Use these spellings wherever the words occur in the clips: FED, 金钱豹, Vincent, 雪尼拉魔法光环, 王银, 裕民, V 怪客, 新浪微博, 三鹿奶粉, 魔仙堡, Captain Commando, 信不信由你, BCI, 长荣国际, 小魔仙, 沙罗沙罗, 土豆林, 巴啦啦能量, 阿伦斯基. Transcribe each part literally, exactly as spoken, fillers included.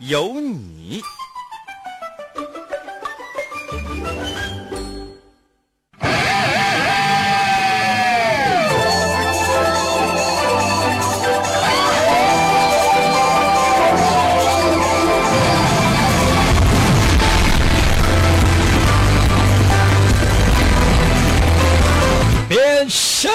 有你。变身。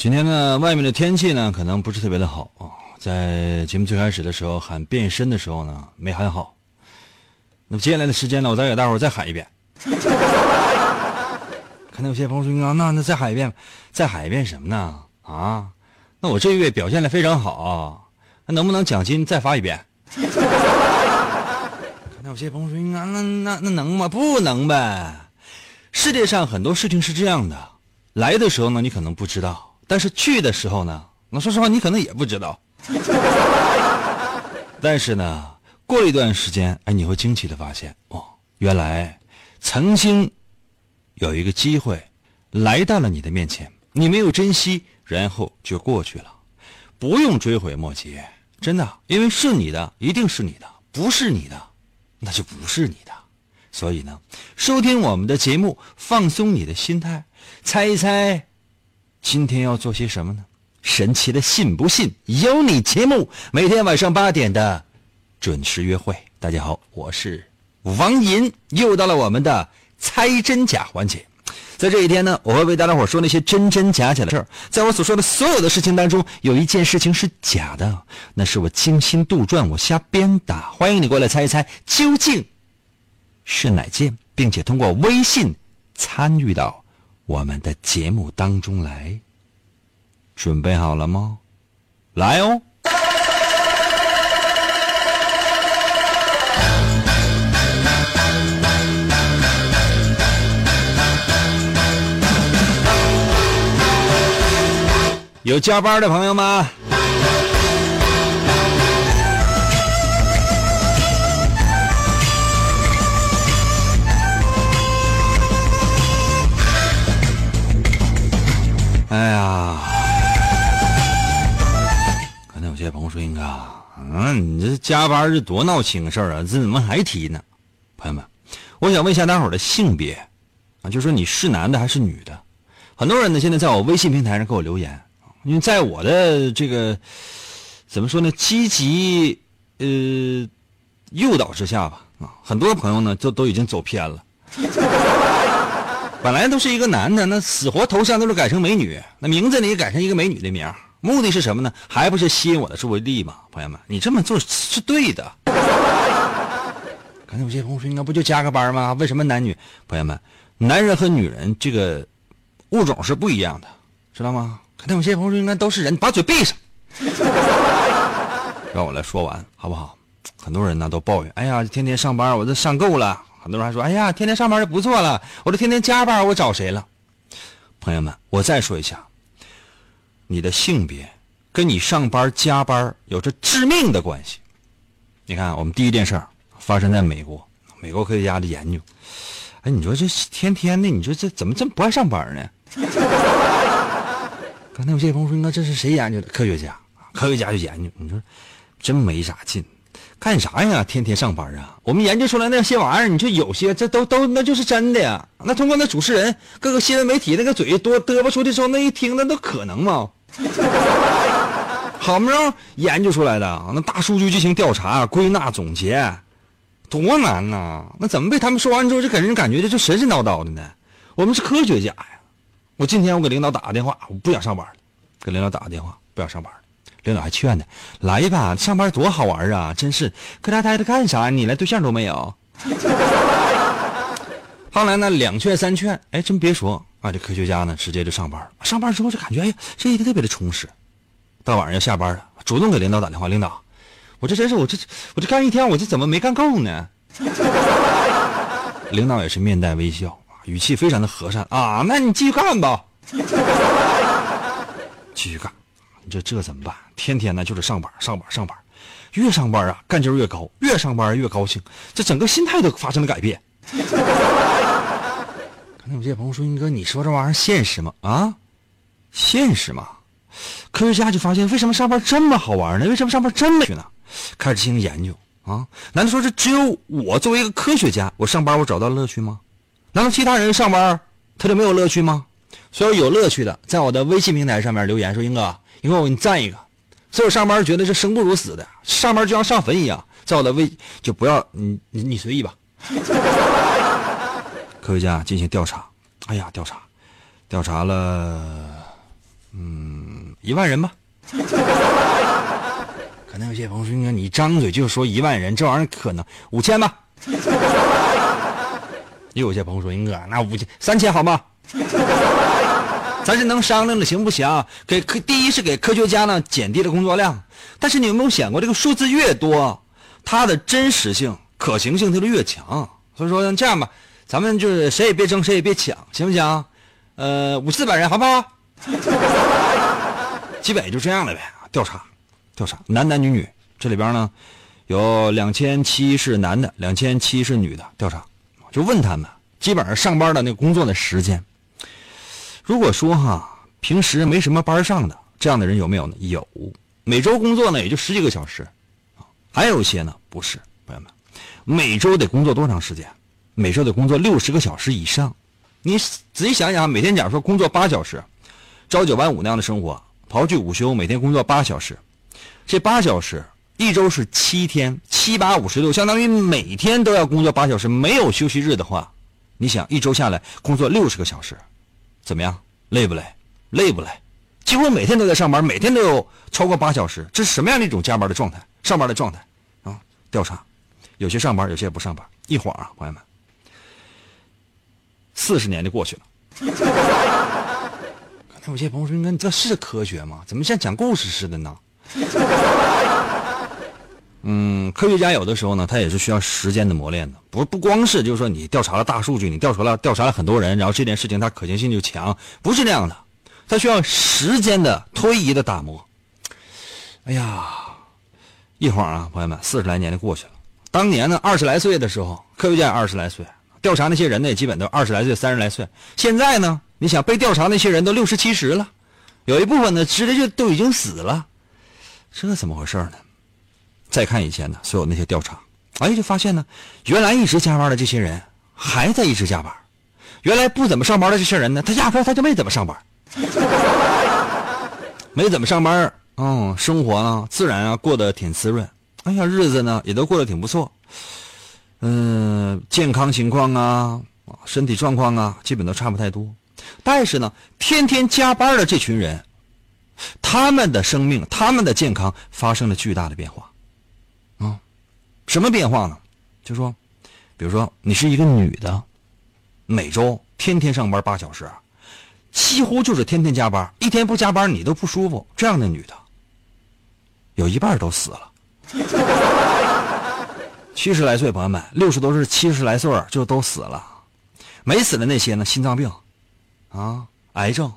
今天呢，外面的天气呢，可能不是特别的好啊。在节目最开始的时候喊变身的时候呢，没喊好。那么接下来的时间呢，我再给大伙儿再喊一遍。可能有些朋友说：“啊，那那再喊一遍，再喊一遍什么呢？啊，那我这月表现的非常好，那能不能奖金再发一遍？”可能有些朋友说：“啊，那那那能吗？不能呗。世界上很多事情是这样的，来的时候呢，你可能不知道。”但是去的时候呢，那说实话你可能也不知道。但是呢，过了一段时间，哎，你会惊奇的发现，哦，原来曾经有一个机会来到了你的面前，你没有珍惜，然后就过去了，不用追悔莫及。真的，因为是你的一定是你的，不是你的那就不是你的。所以呢，收听我们的节目，放松你的心态，猜一猜今天要做些什么呢？神奇的信不信由你节目，每天晚上八点的准时约会。大家好，我是王银，又到了我们的猜真假环节。在这一天呢，我会为大家伙说那些真真假假的事儿。在我所说的所有的事情当中，有一件事情是假的，那是我精心杜撰，我瞎编打。欢迎你过来猜一猜究竟是哪件，并且通过微信参与到我们的节目当中来。准备好了吗？来哦。有加班的朋友吗？哎呀，可能有些朋友说：“英哥，嗯，你这加班是多闹心个事儿啊，这怎么还提呢？”朋友们，我想问一下大伙儿的性别啊，就说你是男的还是女的？很多人呢，现在在我微信平台上给我留言，因为在我的这个怎么说呢，积极呃诱导之下吧，啊，很多朋友呢都都已经走偏了。本来都是一个男的，那死活头像都是改成美女，那名字呢也改成一个美女的名，目的是什么呢？还不是吸引我的注意力吗？朋友们，你这么做是对的。刚才有些朋友说，那不就加个班吗？为什么男女？朋友们，男人和女人这个物种是不一样的，知道吗？刚才有些朋友说，应该都是人，把嘴闭上。让我来说完好不好？很多人呢都抱怨，哎呀，天天上班我都上够了。很多人还说，哎呀，天天上班就不错了，我这天天加班我找谁了？朋友们，我再说一下，你的性别跟你上班加班有着致命的关系。你看，我们第一件事发生在美国，美国科学家的研究，哎，你说这天天的，你说这怎么这么不爱上班呢？刚才有些朋友说，那这是谁研究的？科学家，科学家就研究，你说真没啥劲。干啥呀？天天上班啊！我们研究出来那些玩意儿，你就有些这都都那就是真的呀。那通过那主持人各个新闻媒体那个嘴多嘚啵出去之后，那一听那都可能吗？好不容易研究出来的，那大数据进行调查、归纳总结，多难呐！那怎么被他们说完之后就给人感觉这就神神叨叨的呢？我们是科学家呀！我今天我给领导打个电话，我不想上班了。给领导打个电话，不想上班了。领导还劝呢：“来吧，上班多好玩啊！真是搁家待着干啥？你连对象都没有。”后来呢，两劝三劝，哎，真别说啊，这科学家呢，直接就上班。上班之后就感觉，哎呀，这一天特别的充实。到晚上要下班了，主动给领导打电话：“领导，我这真是我这我这干一天，我这怎么没干够呢？”领导也是面带微笑，语气非常的和善啊。那你继续干吧，继续干。这这怎么办？天天呢就是上班上班上班，越上班啊干劲越高，越上班越高兴，这整个心态都发生了改变。刚才有些朋友说：“云哥，你说这玩意儿现实吗？啊，现实吗？”科学家就发现，为什么上班这么好玩呢？为什么上班这么去呢？开始进行研究啊！难道说是只有我作为一个科学家，我上班我找到乐趣吗？难道其他人上班他就没有乐趣吗？所以有乐趣的，在我的微信平台上面留言说：“云哥，一会儿我给你赞一个。”所以上班觉得是生不如死的，上班就像上坟一样，在我的微就不要你你你随意吧。科学家进行调查，哎呀，调查，调查了，嗯，一万人吧。可能有些朋友说：“你张嘴就说一万人，这玩意儿可能五千吧。”也有些朋友说：“英哥，那五千三千好吗？”咱是能商量的，行不行？给科第一是给科学家呢减低了工作量，但是你有没有想过，这个数字越多，它的真实性、可行性它就越强。所以说这样吧，咱们就是谁也别争，谁也别抢，行不行？呃，五四百人好不好？基本就这样了呗。调查，调查，男男女女，这里边呢有两千七是男的，两千七是女的。调查就问他们，基本上上班的那个工作的时间。如果说哈，平时没什么班上的这样的人有没有呢？有，每周工作呢也就十几个小时，还有一些呢不是，朋友们，每周得工作多长时间？每周得工作六十个小时以上。你仔细想想，每天假如说工作八小时，朝九晚五那样的生活，刨去午休，每天工作八小时，这八小时一周是七天，七八五十六，相当于每天都要工作八小时，没有休息日的话，你想一周下来工作六十个小时。怎么样？累不累？累不累？几乎每天都在上班，每天都有超过八小时，这是什么样的一种加班的状态？上班的状态啊！调查，有些上班，有些也不上班。一晃啊，朋友们，四十年就过去了。刚才有些朋友说：“你这是科学吗？怎么像讲故事似的呢？”嗯，科学家有的时候呢，他也是需要时间的磨练的，不不光是就是说你调查了大数据，你调查了调查了很多人，然后这件事情它可行性就强，不是这样的，它需要时间的推移的打磨。哎呀，一晃啊，朋友们，四十来年就过去了。当年呢，二十来岁的时候，科学家二十来岁，调查那些人呢，也基本都二十来岁、三十来岁。现在呢，你想被调查那些人都六十七十了，有一部分呢，直接就都已经死了，这怎么回事呢？再看以前的所有那些调查，哎，就发现呢，原来一直加班的这些人还在一直加班，原来不怎么上班的这些人呢，他压根他就没怎么上班，没怎么上班，嗯，生活呢自然啊过得挺滋润，哎呀，日子呢也都过得挺不错，嗯、呃，健康情况啊，身体状况啊，基本都差不太多，但是呢，天天加班的这群人，他们的生命，他们的健康发生了巨大的变化。啊，什么变化呢？就说，比如说你是一个女的，每周天天上班八小时，几乎就是天天加班，一天不加班你都不舒服。这样的女的，有一半都死了。七十来岁，朋友们，六十多岁、七十来岁就都死了。没死的那些呢，心脏病，啊，癌症，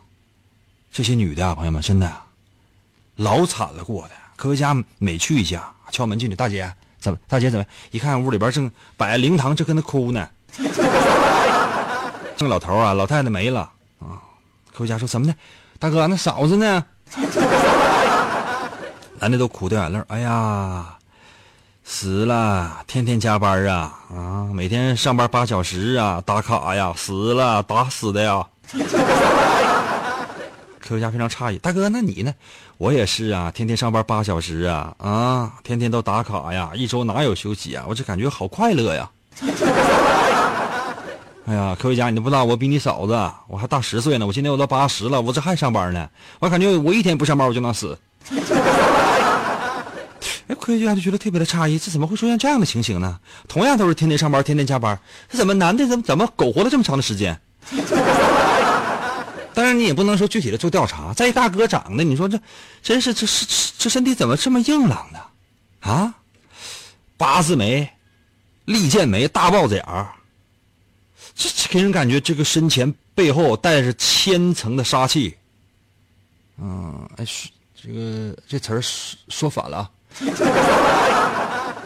这些女的啊，朋友们，真的、啊、老惨了过的。科学家每去一家。敲门进去，大姐怎么？大姐怎么？一看屋里边正摆灵堂，正跟他哭呢。这老头啊，老太太没了啊。科学家说怎么的？大哥，那嫂子呢？男的都哭掉眼泪，哎呀，死了！天天加班啊啊，每天上班八小时啊，打卡呀，死了，打死的呀。科学家非常诧异，大哥，那你呢？我也是啊，天天上班八小时啊，啊，天天都打卡呀，一周哪有休息啊？我这感觉好快乐呀！哎呀，科学家，你都不知道，我比你嫂子，我还大十岁呢，我今天我都八十了，我这还上班呢，我感觉我一天不上班我就能死。哎，奎哥就觉得特别的诧异，这怎么会出现这样的情形呢？同样都是天天上班，天天加班，这怎么男的怎么怎么苟活了这么长的时间？当然你也不能说具体的做调查。再一大哥长得，你说这真是这是这身体怎么这么硬朗的啊？八字眉、利剑眉、大豹子眼，这给人感觉这个身前背后带着千层的杀气。嗯，哎，这个这词儿说反了啊。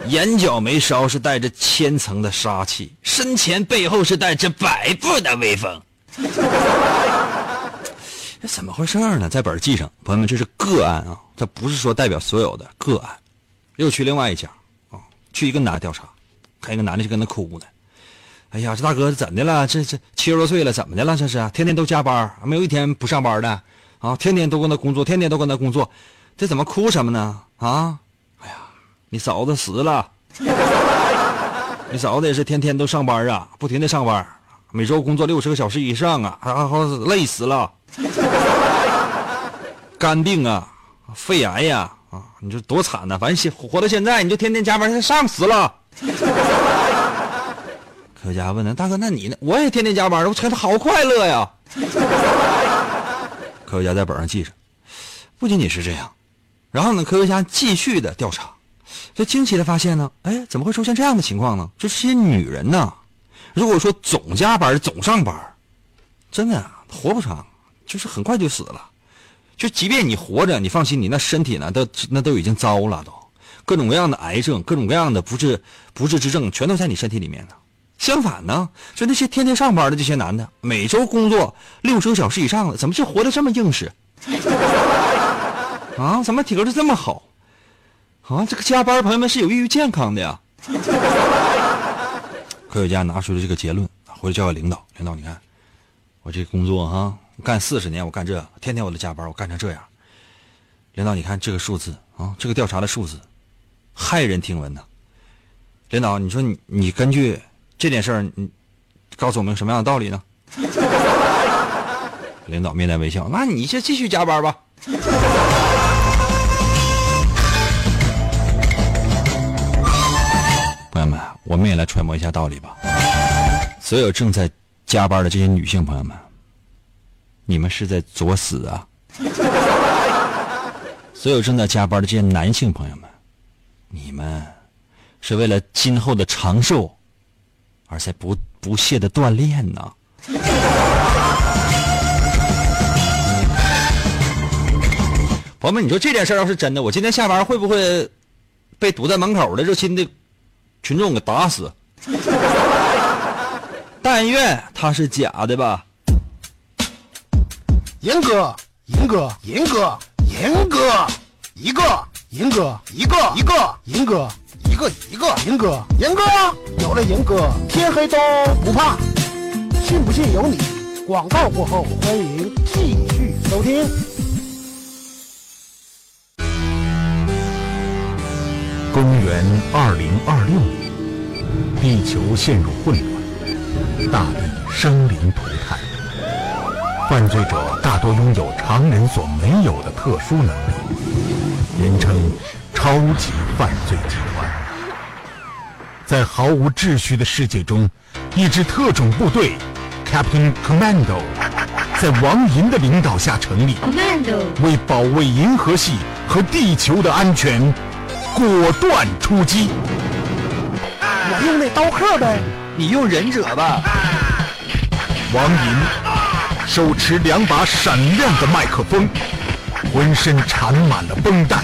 眼角眉梢是带着千层的杀气，身前背后是带着百步的威风。这怎么回事呢？在本记上，朋友们，这是个案啊，它不是说代表所有的个案。又去另外一家啊，去一个男的调查，看一个男的就跟他哭呢。哎呀，这大哥怎的了？这这七十多岁了，怎么的了？这是天天都加班，没有一天不上班的啊！天天都跟他工作，天天都跟他工作，这怎么哭什么呢？啊！哎呀，你嫂子死了，你嫂子也是天天都上班啊，不停的上班，每周工作六十个小时以上啊，然后累死了。肝病啊，肺癌呀，啊，你这多惨呐、啊！反正活到现在，你就天天加班，上死了。科学家问他大哥，那你呢？我也天天加班，我觉得好快乐呀。科学家在本上记着，不仅仅是这样。然后呢，科学家继续的调查，就惊奇的发现呢，哎，怎么会出现这样的情况呢？就这些女人呢，如果说总加班、总上班，真的啊，活不长。就是很快就死了，就即便你活着，你放心，你那身体呢，都那都已经糟了都，都各种各样的癌症，各种各样的不治不治之症，全都在你身体里面呢。相反呢，就那些天天上班的这些男的，每周工作六十个小时以上的，怎么就活得这么硬实？啊，怎么体格就这么好？啊，这个加班朋友们是有益于健康的呀。科学家拿出了这个结论，回去交给领导，领导你看，我这工作哈、啊。干四十年，我干这，天天我都加班，我干成这样。领导，你看这个数字啊，这个调查的数字，骇人听闻呐、啊。领导，你说你你根据这件事儿，你告诉我们什么样的道理呢？领导面带微笑，那你就继续加班吧。朋友们，我们也来揣摩一下道理吧。所有正在加班的这些女性朋友们。你们是在作死啊！所有正在加班的这些男性朋友们，你们是为了今后的长寿而在不不懈的锻炼呢。朋友们，你说这件事儿要是真的，我今天下班会不会被堵在门口的热心的群众给打死？但愿他是假的吧。银哥，银哥，银哥，银哥，一个，银哥，一个，一个，银哥，一个，一个，银哥，银哥，有了银哥，天黑都不怕，信不信由你。广告过后，欢迎继续收听。公元二零二六年，地球陷入混乱，大地生灵涂炭。犯罪者大多拥有常人所没有的特殊能力，人称超级犯罪集团。在毫无秩序的世界中，一支特种部队 Captain Commando 在王银的领导下成立， Commando 为保卫银河系和地球的安全，果断出击。我用那刀客呗，你用忍者吧。王银手持两把闪亮的麦克风，浑身缠满了绷带，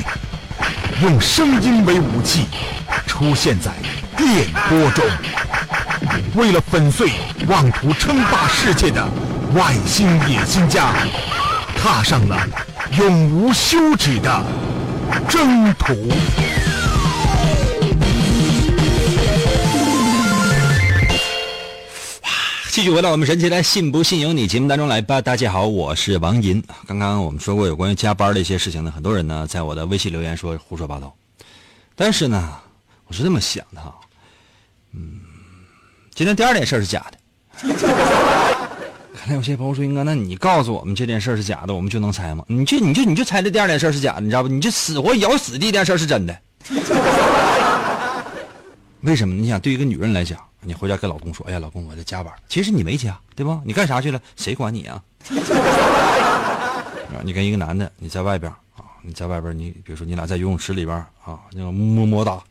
用声音为武器出现在电波中，为了粉碎妄图称霸世界的外星野心家，踏上了永无休止的征途。继续回到我们神奇来信不信由你节目当中来吧。大家好，我是王银。刚刚我们说过有关于加班的一些事情呢，很多人呢在我的微信留言说胡说八道，但是呢我是这么想的哈，嗯，今天第二件事是假的。看来有些朋友说应该，那你告诉我们这件事是假的，我们就能猜吗？你就你就你就猜这第二件事是假的，你知道吧？你就死活咬死这件事是真的。为什么？你想，对于一个女人来讲，你回家跟老公说：“哎呀，老公，我在加班。”其实你没加，对吧？你干啥去了？谁管你啊？你跟一个男的，你在外边啊，你在外边，你比如说你俩在游泳池里边啊，那种么么哒，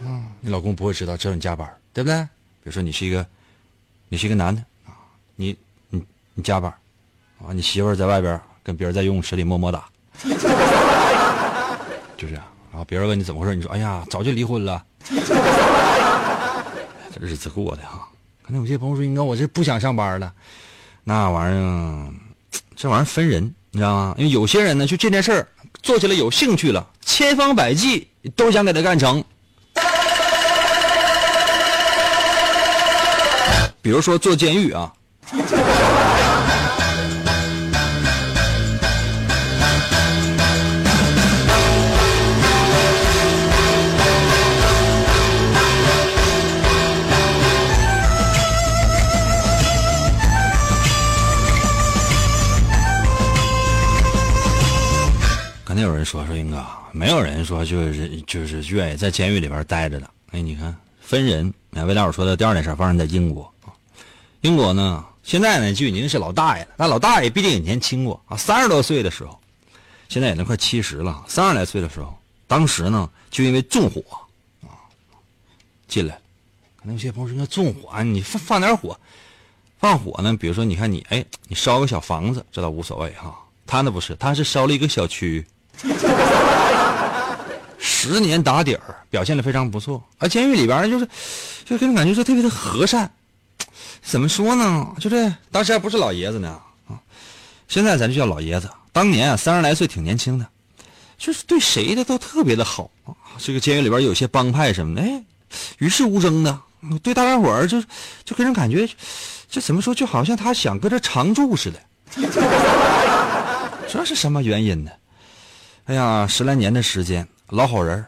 嗯，你老公不会知道，知道你加班，对不对？比如说你是一个，你是一个男的啊，你你你加班，啊，你媳妇儿在外边跟别人在游泳池里么么哒，就这样。然后别人问你怎么回事，你说：“哎呀，早就离婚了。”这日子过的哈。可能有些朋友说：“应该我这不想上班了。”那玩意儿，这玩意儿分人，你知道吗？因为有些人呢，就这件事儿做起来有兴趣了，千方百计都想给他干成。比如说做监狱啊。肯定有人说说英哥，没有人说就是就是愿意在监狱里边待着的。哎，你看分人。魏大伙说的第二件事发生在英国，英国呢现在呢就已经是老大爷了，那老大爷毕竟也年轻过啊，三十多岁的时候，现在也能快七十了，三十来岁的时候，当时呢就因为纵火啊进来了。可能有些朋友说，那纵火、啊、你放放点火，放火呢，比如说你看你哎你烧个小房子，这倒无所谓哈、啊，他那不是，他是烧了一个小区。十年打底儿，表现得非常不错。而监狱里边就是就给人感觉就特别的和善，怎么说呢，就这当时还不是老爷子呢啊，现在咱就叫老爷子，当年啊三十来岁挺年轻的，就是对谁的都特别的好啊。这个监狱里边有些帮派什么的，哎，与世无争的，对大家伙儿就就给人感觉这怎么说，就好像他想跟这常住似的。这是什么原因呢？哎呀，十来年的时间，老好人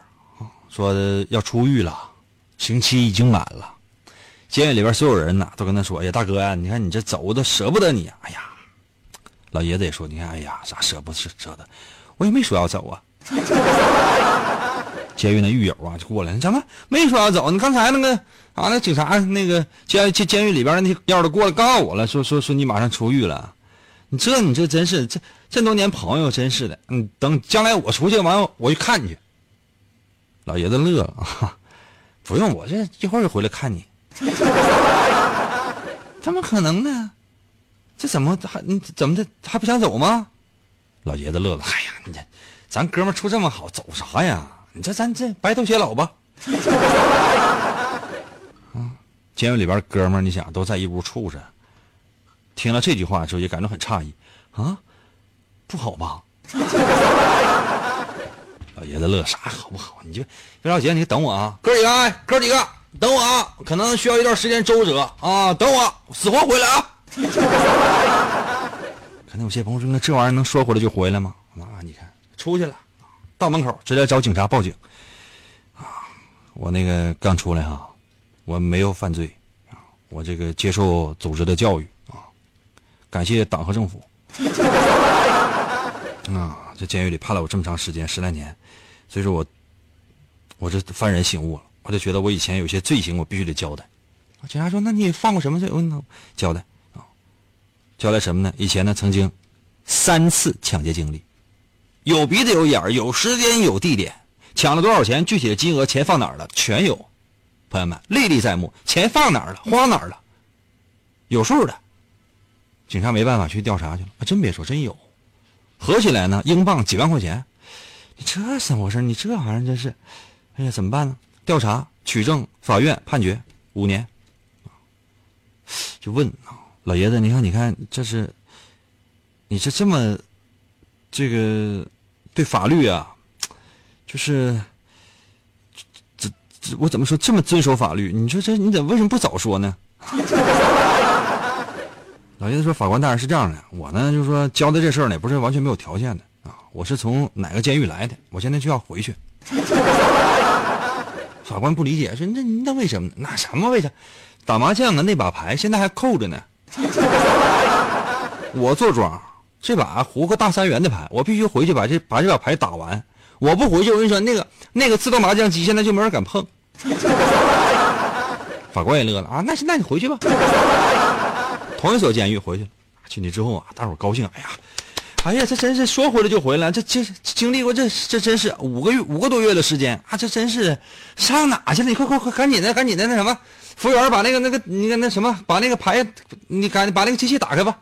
说要出狱了，刑期已经满了。监狱里边所有人呢，都跟他说：“哎呀，大哥呀、啊，你看你这走的舍不得你、啊。”哎呀，老爷子也说：“你看，哎呀，啥舍不舍舍得？我也没说要走啊。”监狱那狱友啊就过来了：“怎么没说要走？你刚才那个啊，那警察那个监监监狱里边那些要的过来告诉我了，说说说你马上出狱了。”你这你这真是这这多年朋友真是的，嗯，等将来我出去完我就看你去。老爷子乐了啊，不用，我这一会儿就回来看你。怎么可能呢？这怎么还你怎么的还不想走吗？老爷子乐了，哎呀，你这咱哥们出这么好，走啥呀？你这咱这白头偕老吧。啊，监狱里边哥们你想都在一屋处着。听了这句话之后也感到很诧异啊，不好吧？老爷子乐，啥好不好？你就别着急，你等我啊，哥几个、哎、哥几个等我啊，可能需要一段时间周折啊，等我死活回来啊。可能有些朋友说，那这玩意儿能说回来就回来吗？啊，你看出去了，到门口直接找警察报警啊，我那个刚出来哈、啊，我没有犯罪啊，我这个接受组织的教育。感谢党和政府啊！这监狱里判了我这么长时间，十来年，所以说我我这幡然醒悟了，我就觉得我以前有些罪行我必须得交代。警察说：“那你犯过什么罪？”我交代啊，交代什么呢？以前呢曾经三次抢劫经历，有鼻子有眼儿，有时间有地点，抢了多少钱，具体的金额，钱放哪儿了，全有，朋友们历历在目，钱放哪儿了，花哪儿了，有数的。警察没办法去调查去了，啊、真别说，真有，合起来呢，英镑几万块钱，你这怎么回事？你这玩意儿真是，哎呀，怎么办呢？调查、取证、法院判决，五年。就问啊，老爷子，你看，你看，这是，你这这么，这个对法律啊，就是，这这我怎么说这么遵守法律？你说这你怎么为什么不早说呢？老爷子说：“法官大人是这样的，我呢就是说交代这事儿呢也不是完全没有条件的啊，我是从哪个监狱来的，我现在就要回去。”法官不理解，说：“那那为什么？那什么为啥？打麻将的那把牌现在还扣着呢。我坐庄，这把胡个大三元的牌，我必须回去把这把这把牌打完。我不回去，我跟你说，那个那个自动麻将机现在就没人敢碰。法官也乐了啊，那那你回去吧。同一所监狱回去了，进去之后啊，大伙高兴，哎呀，哎呀，这真是说回来就回来，这这经历过这这真是五个月五个多月的时间啊，这真是上哪去了？你快快快，赶紧的，赶紧的那什么，服务员把那个那个那个那什么，把那个牌，你赶紧把那个机器打开吧。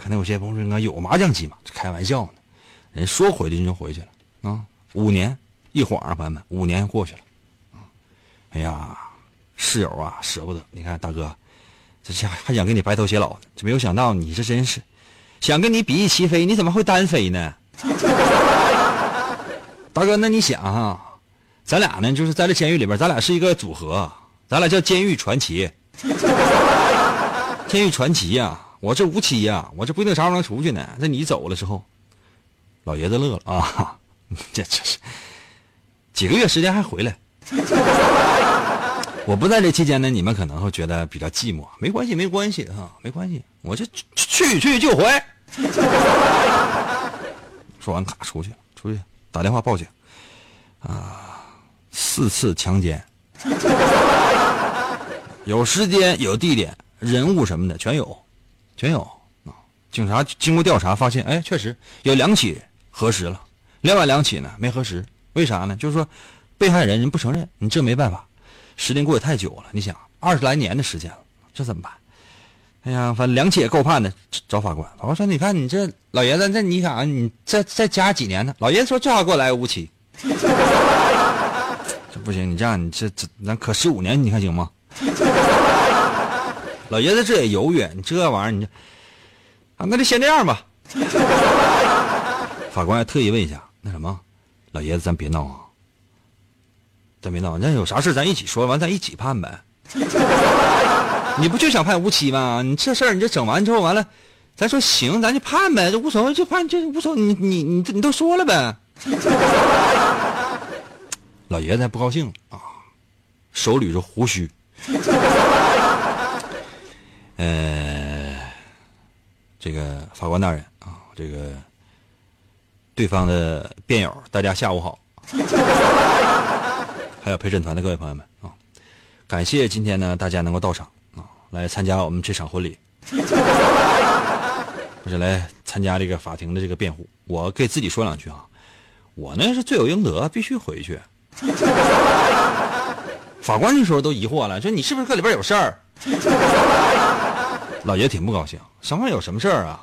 可能有些朋友说应该有麻将机嘛，开玩笑呢，人说回去就回去了啊、嗯，五年一晃啊，朋友们，五年过去了。哎呀，室友啊，舍不得。你看大哥，这下还想跟你白头偕老呢，这没有想到你这真是，想跟你比翼齐飞，你怎么会单飞呢？大哥，那你想啊，咱俩呢，就是在这监狱里边，咱俩是一个组合，咱俩叫监狱传奇。监狱传奇呀、啊，我这无期呀、啊，我这不一定啥时候能出去呢。这你走了之后，老爷子乐了啊，这这是几个月时间还回来。我不在这期间呢，你们可能会觉得比较寂寞，没关系，没关系啊，没关系，我就去去就回。说完卡出去，出去打电话报警，啊，四次强奸，有时间有地点人物什么的全有，全有啊。警察经过调查发现，哎，确实有两起核实了，另外两起呢没核实，为啥呢？就是说被害人人不承认，你这没办法。时间过也太久了，你想二十来年的时间了，这怎么办？哎呀，反正两起也够判的，找法官。法官说：“你看你这老爷子，这你看、啊、你再再加几年呢？”老爷子说：“最好给我来无期。”这不行，你这样你这这咱可十五年，你看行吗？老爷子这也犹豫，你这玩意儿你这啊，那就先这样吧。法官还特意问一下，那什么，老爷子咱别闹啊。咱没闹，那有啥事咱一起说完，咱一起判呗。你不就想判无期吗？你这事儿你这整完之后完了，咱说行，咱就判呗，就无所谓，就判就无所谓。你你你你都说了呗。老爷子还不高兴啊，手捋着胡须。呃，这个法官大人啊，这个对方的辩友，大家下午好。还有陪审团的各位朋友们啊，感谢今天呢大家能够到场啊，来参加我们这场婚礼，或者来参加这个法庭的这个辩护。我给自己说两句啊，我呢是罪有应得，必须回去。法官那时候都疑惑了，说你是不是搁里边有事儿？老爷挺不高兴，什么有什么事儿啊？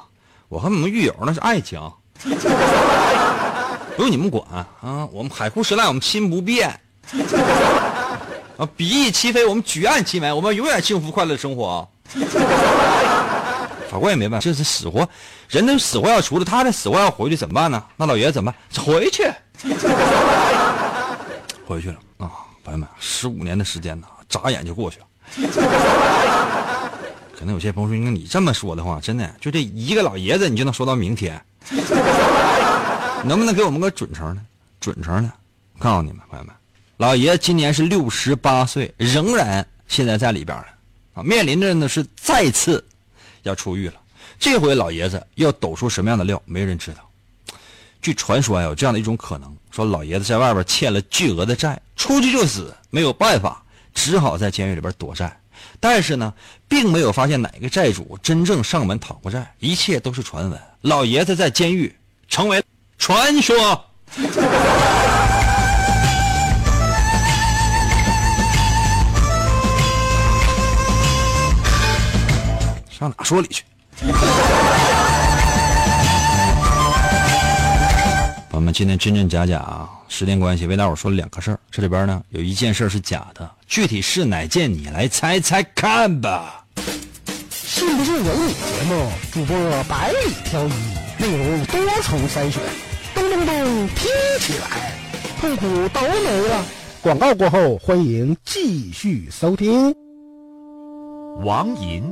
我和我们狱友那是爱情，不用你们管啊，我们海枯石烂，我们心不变。啊！比翼齐飞，我们举案齐眉，我们永远幸福快乐的生活啊！法官也没办法，这是死活，人都死活要出了，他这死活要回去怎么办呢？那老爷子怎么办？回去，回去了啊！朋友们，十五年的时间呢，眨眼就过去了。可能有些朋友说，你这么说的话，真的就这一个老爷子，你就能说到明天，能不能给我们个准成呢？准成呢？告诉你们，朋友们。老爷今年是六十八岁，仍然现在在里边了，啊，面临着呢是再次要出狱了。这回老爷子要抖出什么样的料，没人知道。据传说啊，有这样的一种可能，说老爷子在外边欠了巨额的债，出去就死，没有办法，只好在监狱里边躲债。但是呢，并没有发现哪个债主真正上门讨过债，一切都是传闻。老爷子在监狱成为传说。上哪说理去？我们今天真真假假啊，时间关系为大伙说了两个事儿，这里边呢有一件事是假的，具体是哪件你来猜猜看吧。是不是有你节目？主播百里挑一，内容多重筛选，咚咚咚听起来，痛苦都没了。广告过后，欢迎继续收听。王银。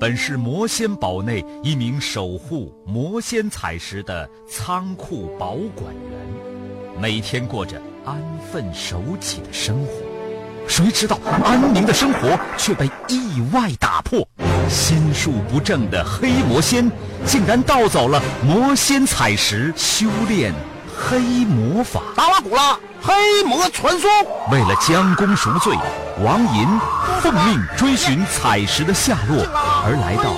本是魔仙堡内一名守护魔仙彩石的仓库保管员，每天过着安分守己的生活。谁知道安宁的生活却被意外打破。仙术不正的黑魔仙，竟然盗走了魔仙彩石，修炼黑魔法。达瓦古拉黑魔传说。为了将功赎罪，王银奉命追寻彩石的下落，而来到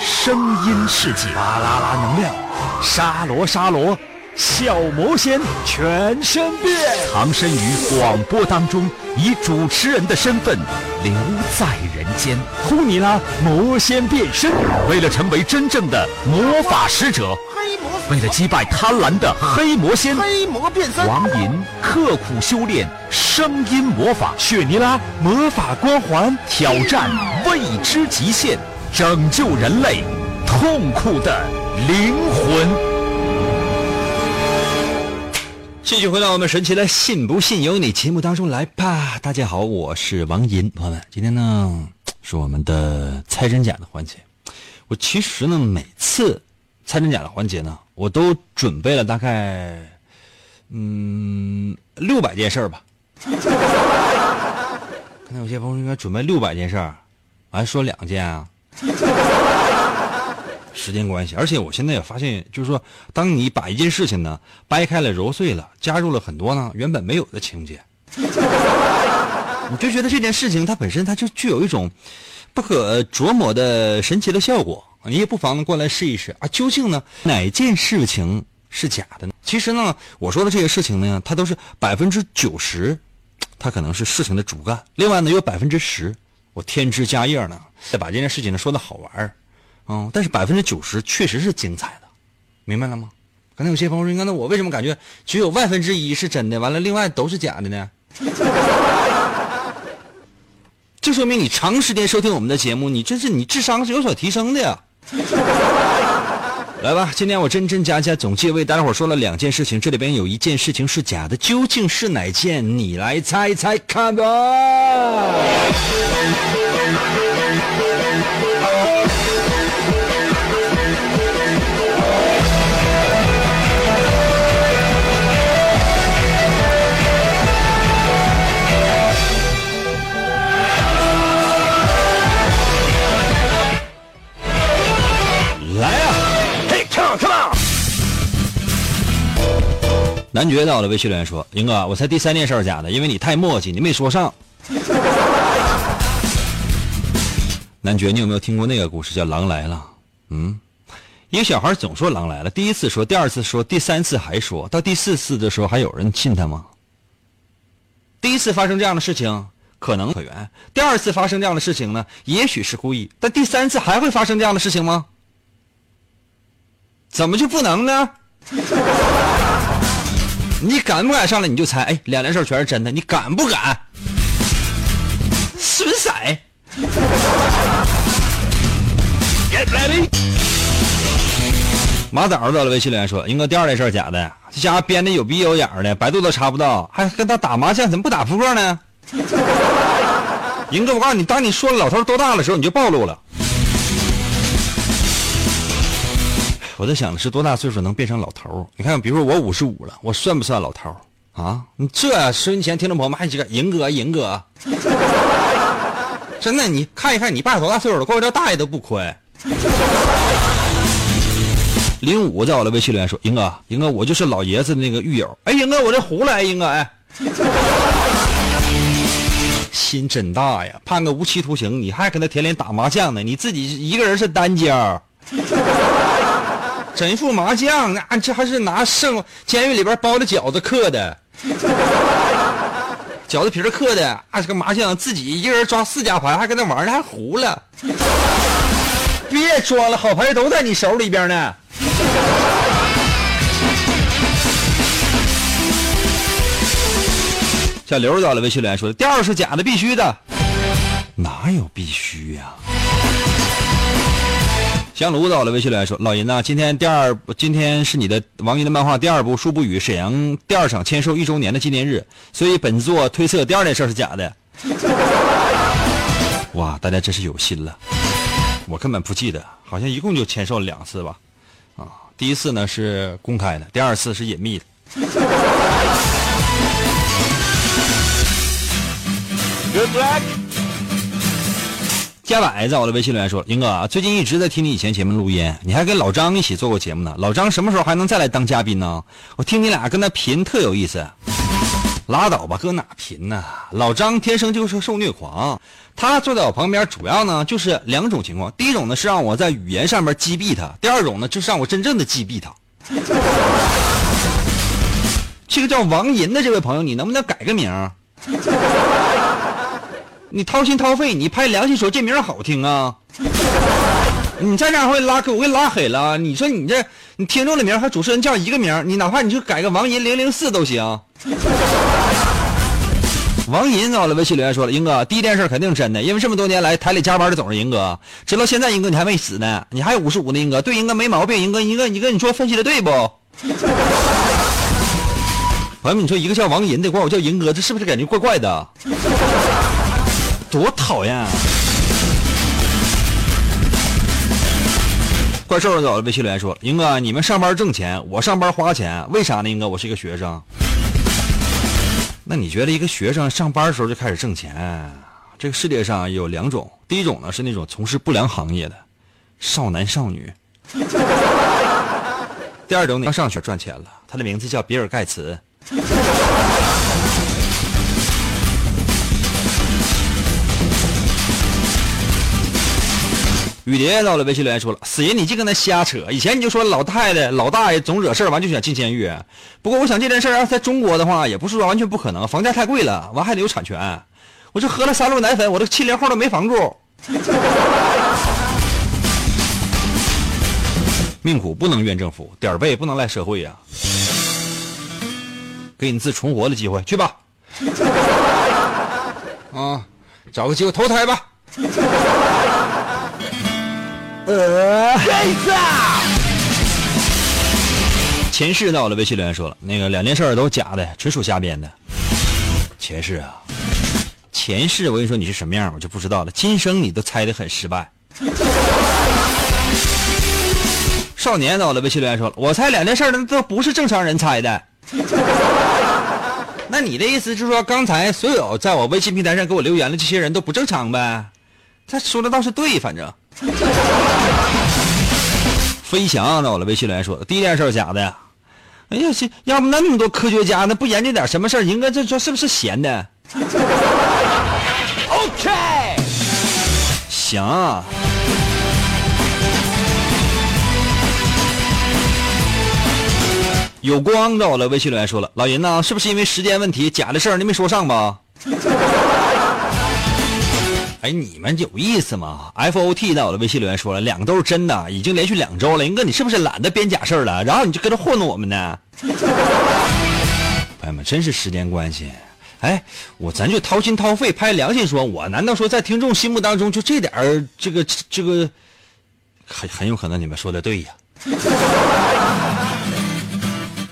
声音世界。巴啦啦能量，沙罗沙罗。 小魔仙全身变，藏身于广播当中，以主持人的身份留在人间。呼尼拉魔仙变身，为了成为真正的魔法使者，黑魔为了击败贪婪的黑魔仙，黑魔变身，王银刻苦修炼声音魔法。雪尼拉魔法光环，挑战未知极限，拯救人类痛苦的灵魂。 继续回到我们神奇的“信不信由你”节目当中来吧！大家好，我是王银，朋友们，今天呢是我们的猜真假的环节。我其实呢每次猜真假的环节呢，我都准备了大概嗯六百件事吧。可能有些朋友应该准备六百件事，我还说两件啊。时间关系，而且我现在也发现，就是说，当你把一件事情呢掰开了、揉碎了，加入了很多呢原本没有的情节，你就觉得这件事情它本身它就具有一种不可琢磨的神奇的效果。你也不妨过来试一试啊，究竟呢哪件事情是假的呢？其实呢，我说的这个事情呢，它都是百分之九十，它可能是事情的主干。另外呢，有百分之十，我添枝加叶呢，再把这件事情呢说的好玩。 嗯，但是百分之九十确实是精彩的，明白了吗？刚才有些朋友说，刚才我为什么感觉只有万分之一是真的，完了另外都是假的呢？这说明你长时间收听我们的节目，你真是你智商是有所提升的呀。来吧，今天我真真假假总结为大家伙说了两件事情，这里边有一件事情是假的，究竟是哪件？你来猜猜看吧。男爵到了，微信留言说：“英哥，我猜第三件事假的，因为你太磨叽，你没说上。”男爵，你有没有听过那个故事叫《狼来了》？嗯，一个小孩总说狼来了，第一次说，第二次说，第三次还说，到第四次的时候还有人信他吗？第一次发生这样的事情可能可原，第二次发生这样的事情呢，也许是故意，但第三次还会发生这样的事情吗？怎么就不能呢？你敢不敢上来你就猜？哎，两件事全是真的，你敢不敢？损色 ！Get ready！ 马早到了，微信留言说：“英哥，第二件事假的，这家伙编的有鼻有眼的，百度都查不到，还跟他打麻将，怎么不打扑克呢？”英哥，我告诉你，当你说老头多大的时候，你就暴露了。我在想的是多大岁数能变成老头？你看，比如说我五十五了，我算不算老头啊？你这收音前听众朋友们还几个银哥银哥，真的，你看一看你爸多大岁数了，过叫大爷都不亏。零五在我的微信留言说：“银哥，银哥，我就是老爷子的那个狱友。”哎，银哥，我这胡来，银哥，哎，心真大呀！判个无期徒刑，你还跟他田连打麻将呢？你自己一个人是单家。整一副麻将，那、啊、这还是拿剩监狱里边包的饺子刻的，饺子皮儿刻的。啊，这个麻将自己一个人抓四家牌，还跟那玩呢，还胡了。别装了，好牌都在你手里边呢。小刘到了，微信留言说：“第二是假的，必须的。”哪有必须呀、啊？ 香炉到了，微信留言说：“老银呐、啊，今天第二，今天是你的王银的漫画第二部《书不语》沈阳第二场签售一周年的纪念日，所以本作推测第二件事是假的。”哇，大家真是有心了，我根本不记得，好像一共就签售了两次吧。啊，第一次呢是公开的，第二次是隐秘的。Good luck。加百在我的微信里面说，英哥最近一直在听你以前节目录音，你还跟老张一起做过节目呢，老张什么时候还能再来当嘉宾呢？我听你俩跟他贫特有意思。拉倒吧，搁哪贫呢？老张天生就是受虐狂，他坐在我旁边主要呢就是两种情况，第一种呢是让我在语言上面击毙他，第二种呢就是让我真正的击毙他。这个叫王银的这位朋友，你能不能改个名？你掏心掏肺，你拍良心说这名好听啊！你再这样会拉我给拉黑了。你说你这你听众的名和主持人叫一个名，你哪怕你就改个王银零零四都行。王银在我的微信留言说了，英哥第一件事肯定是真的，因为这么多年来台里加班的总是英哥，直到现在英哥你还没死呢，你还有五十五呢，英哥对英哥没毛病，英哥英哥你跟你说分析的对不？朋友们，你说一个叫王银的管我叫银哥，这是不是感觉怪怪的？多讨厌啊！怪兽在我的微信留言说：“英哥，你们上班挣钱，我上班花钱，为啥呢？英哥，我是一个学生。那你觉得一个学生上班的时候就开始挣钱？这个世界上有两种，第一种呢是那种从事不良行业的少男少女，第二种呢上学赚钱了，他的名字叫比尔盖茨。”雨蝶到了微信留言说了，死爷你净跟他瞎扯，以前你就说老太太老大爷总惹事儿，完就想进监狱。不过我想这件事儿、啊、在中国的话也不是说完全不可能，房价太贵了，完还得有产权。我这喝了三鹿奶粉，我这七零后都没房住。命苦不能怨政府，点儿背不能赖社会呀、啊。给你自重活的机会，去吧。啊，找个机会投胎吧。呃，前世到了，微信留言说了，那个两件事都假的，纯属瞎编的。前世啊，前世我跟你说你是什么样，我就不知道了。今生你都猜得很失败。少年到了，微信留言说了，我猜两件事都不是正常人猜的。那你的意思就是说，刚才所有在我微信平台上给我留言的这些人都不正常呗？他说的倒是对，反正。飞翔到了微信来说，第一件事假的呀，哎呀，要不那么多科学家，那不研究点什么事儿？应该这说是不是闲的？OK， 行、啊。有光到了微信来说了，老银呢、啊，是不是因为时间问题，假的事儿你没说上吧？哎，你们有意思吗 ？F O T 在我的微信留言说了，两个都是真的，已经连续两周了。林哥，你是不是懒得编假事了？然后你就跟着糊弄我们呢？朋友们，真是时间关系。哎，我咱就掏心掏肺、拍良心说，我难道说在听众心目当中就这点儿这个这个，很很有可能你们说的对呀。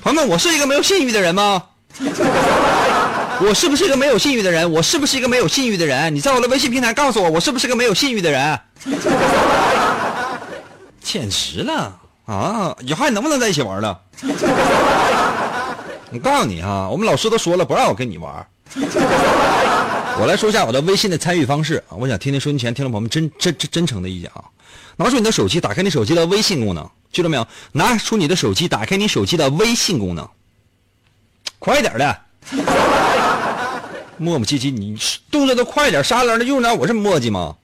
朋友们，我是一个没有信誉的人吗？我是不是一个没有信誉的人？我是不是一个没有信誉的人？你在我的微信平台告诉我，我是不是一个没有信誉的人？简直了啊！以后还能不能在一起玩了？我告诉你哈，我们老师都说了不让我跟你玩。我来说一下我的微信的参与方式啊，我想听听收音前听众朋友们真真真真诚的意见啊！拿出你的手机，打开你手机的微信功能，记住没有？拿出你的手机，打开你手机的微信功能，快一点的。磨磨唧唧，你动作都快点，沙拉的用着我这么磨叽吗？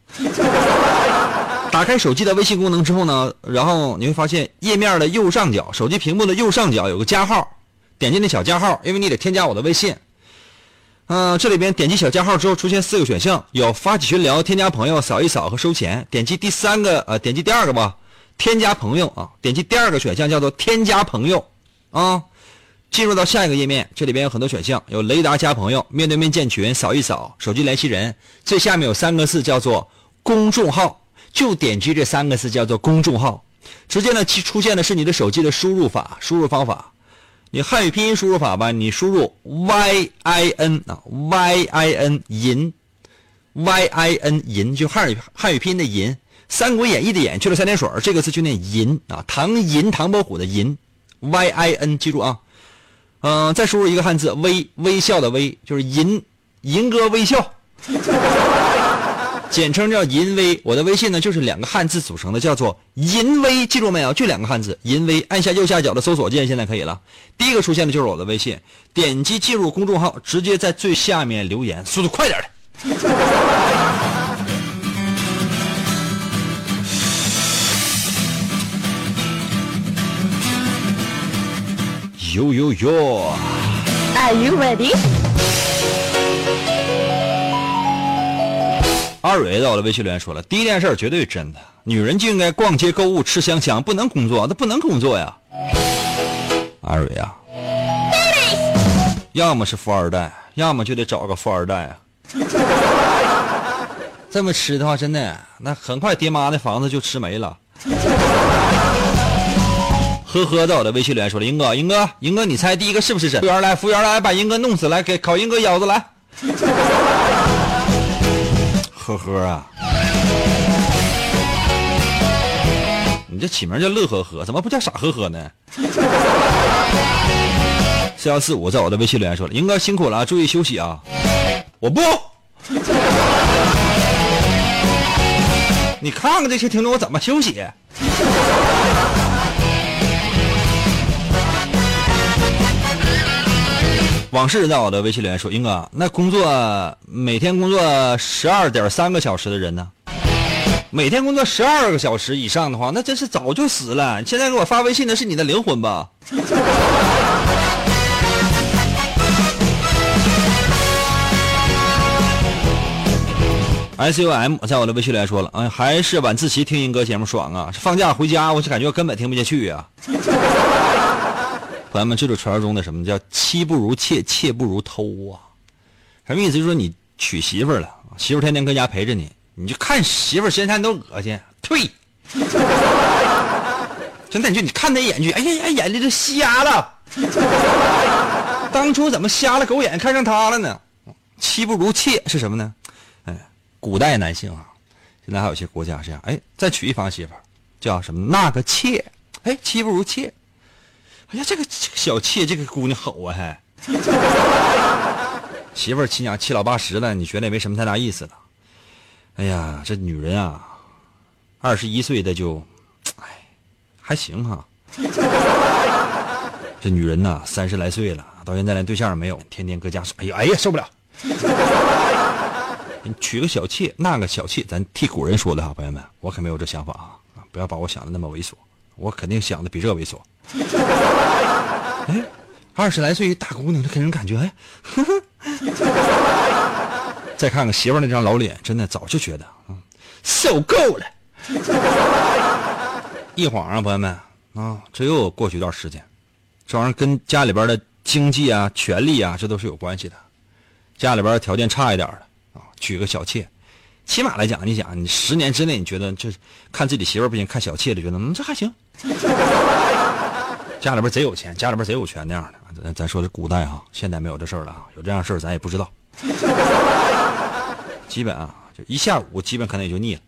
打开手机的微信功能之后呢，然后你会发现页面的右上角，手机屏幕的右上角有个加号，点击那小加号，因为你得添加我的微信。嗯、呃，这里边点击小加号之后，出现四个选项，有发起群聊、添加朋友、扫一扫和收钱。点击第三个，呃，点击第二个吧，添加朋友啊，点击第二个选项叫做添加朋友啊。进入到下一个页面，这里边有很多选项，有雷达加朋友、面对面建群、扫一扫、手机联系人。最下面有三个字叫做公众号，就点击这三个字叫做公众号。直接呢，其出现的是你的手机的输入法、输入方法。你汉语拼音输入法吧，你输入 Y I N 啊 ，Y I N 银 ，Y I N 银就汉语汉语拼音的银，《三国演义》的演去了三点水，这个字就念银啊，唐银唐伯虎的银 ，Y I N 记住啊。嗯、呃，再输入一个汉字微，微笑的微，就是银，银哥微笑。简称叫银威。我的微信呢就是两个汉字组成的，叫做银威，记住没有？就两个汉字银威。按下右下角的搜索键，现在可以了。第一个出现的就是我的微信，点击进入公众号，直接在最下面留言，速度快点的。呦呦呦 Are you ready？ 二蕊到了微信留言说了，第一件事绝对真的，女人就应该逛街购物吃香香，不能工作，那不能工作呀。二蕊啊，要么是富二代，要么就得找个富二代啊。这么吃的话，真的那很快爹妈的房子就吃没了。呵呵，在我的微信留言说了，英哥，英哥，英哥，你猜第一个是不是真？服务员来，服务员来，把英哥弄死，来给烤英哥腰子来。呵呵啊，你这起名叫乐呵呵，怎么不叫傻呵呵呢？四幺四五在我的微信留言说了，英哥辛苦了，注意休息啊。我不，你看看这些听众我怎么休息。往事在我的微信留言说，英哥，那工作每天工作十二点三个小时的人呢？每天工作十二个小时以上的话，那真是早就死了。现在给我发微信的是你的灵魂吧？S U M 在我的微信留言说了，哎，还是晚自习听英哥节目爽啊！放假回家我就感觉根本听不下去啊。朋友们，这种传说中的什么叫妻不如妾，妾不如偷啊？什么意思？就是说你娶媳妇了，媳妇天天搁家陪着你，你就看媳妇身上都恶心，退。真的，你就你看她眼睛，哎呀呀，眼睛都瞎了。当初怎么瞎了狗眼看上她了呢？妻不如妾是什么呢？哎，古代男性啊，现在还有些国家是这样，哎，再娶一房媳妇叫什么那个妾，哎，妻不如妾。哎呀，这个这个小妾，这个姑娘好啊，还媳妇儿亲娘七老八十了，你觉得也没什么太大意思了。哎呀，这女人啊，二十一岁的就，哎，还行哈。这女人呐、啊，三十来岁了，到现在连对象也没有，天天搁家说，哎呀，哎呀，受不了。你娶个小妾，那个小妾，咱替古人说的哈，朋友们，我可没有这想法啊，不要把我想的那么猥琐，我肯定想的比这猥琐。哎，二十来岁大姑娘，就给人感觉哎呵呵，再看看媳妇那张老脸，真的早就觉得啊，受够了。一晃啊，朋友们啊，这又过去一段时间，这玩意儿跟家里边的经济啊、权力啊，这都是有关系的。家里边条件差一点的啊，娶个小妾，起码来讲，你想，你十年之内，你觉得这看自己媳妇不行，看小妾的觉得嗯，这还行。家里边贼有钱，家里边贼有权那样的，咱咱说的古代哈，现在没有这事儿了啊，有这样事儿咱也不知道。基本啊，就一下午，基本可能也就腻了。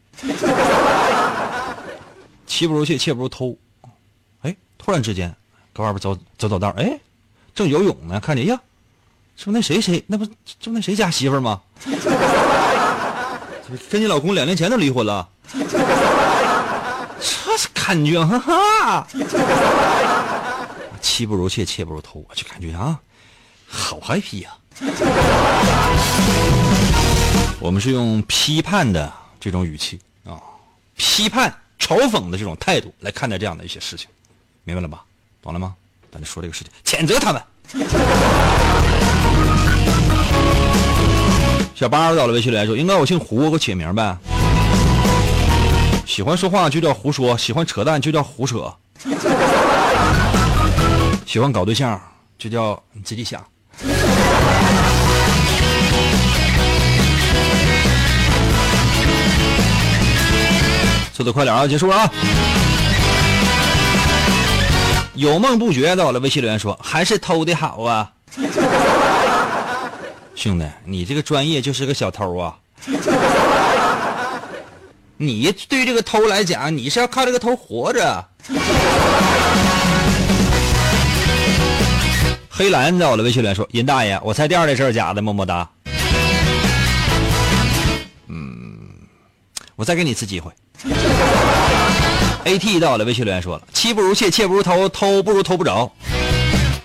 妻不如妾，妾不如偷。哎，突然之间，搁外边走走走道，哎，正游泳呢，看见呀，是不是那谁谁，那不这不那谁家媳妇儿吗？跟你老公两年前都离婚了，这是感觉哈哈。妻不如妾，妾不如偷，我就感觉啊，好 happy 呀、啊！我们是用批判的这种语气啊、哦，批判、嘲讽的这种态度来看待这样的一些事情，明白了吧？懂了吗？咱就说这个事情，谴责他们。小八到了微信里来说，应该我姓胡，我给起名呗。喜欢说话就叫胡说，喜欢扯淡就叫胡扯。喜欢搞对象就叫你自己想。速度快点啊，结束了啊！有梦不觉到了微信留言说，还是偷的好啊。兄弟，你这个专业就是个小偷啊。你对这个偷来讲，你是要靠这个偷活着。黑兰在我的微信里说，尹大爷，我猜第二件事假的，么么哒。嗯，我再给你一次机会。A T 到了，维修留言说了：妻不如妾，妾不如偷，偷不如偷不着。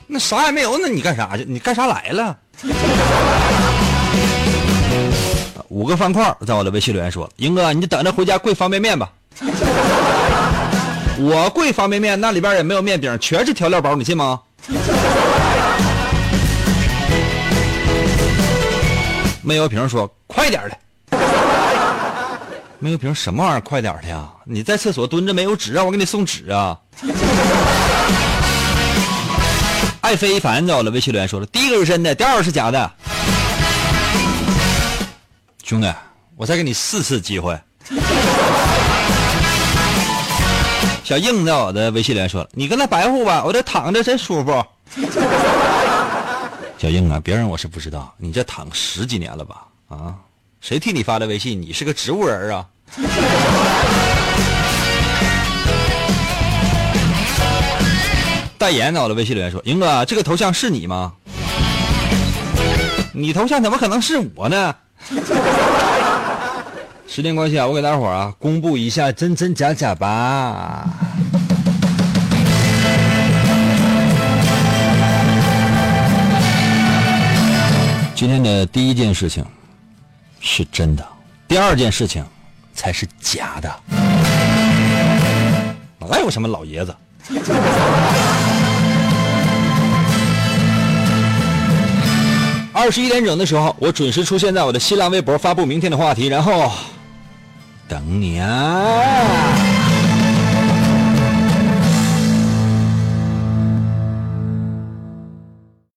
那啥也没有，那你干啥去？你干啥来了？五个方块在我的微信留言说了：英哥，你就等着回家跪方便面吧。我跪方便面，那里边也没有面饼，全是调料包，你信吗？没有瓶说：快点的。没有瓶什么玩意儿？快点的呀！你在厕所蹲着没有纸啊？我给你送纸啊！爱非凡到了，微信留言说了：第一个是真的，第二个是假的。兄弟，我再给你四次机会。小硬在我的微信留言说了：你跟他白户吧，我这躺着真舒服。小硬啊，别人我是不知道，你这躺十几年了吧？啊，谁替你发的微信？你是个植物人啊！代言到了，微信留言说：“英哥，这个头像是你吗？你头像怎么可能是我呢？”时间关系啊，我给大伙儿啊公布一下真真假假吧。今天的第一件事情是真的，第二件事情才是假的。哪有什么老爷子？二十一点整的时候，我准时出现在我的新浪微博，发布明天的话题，然后等你啊。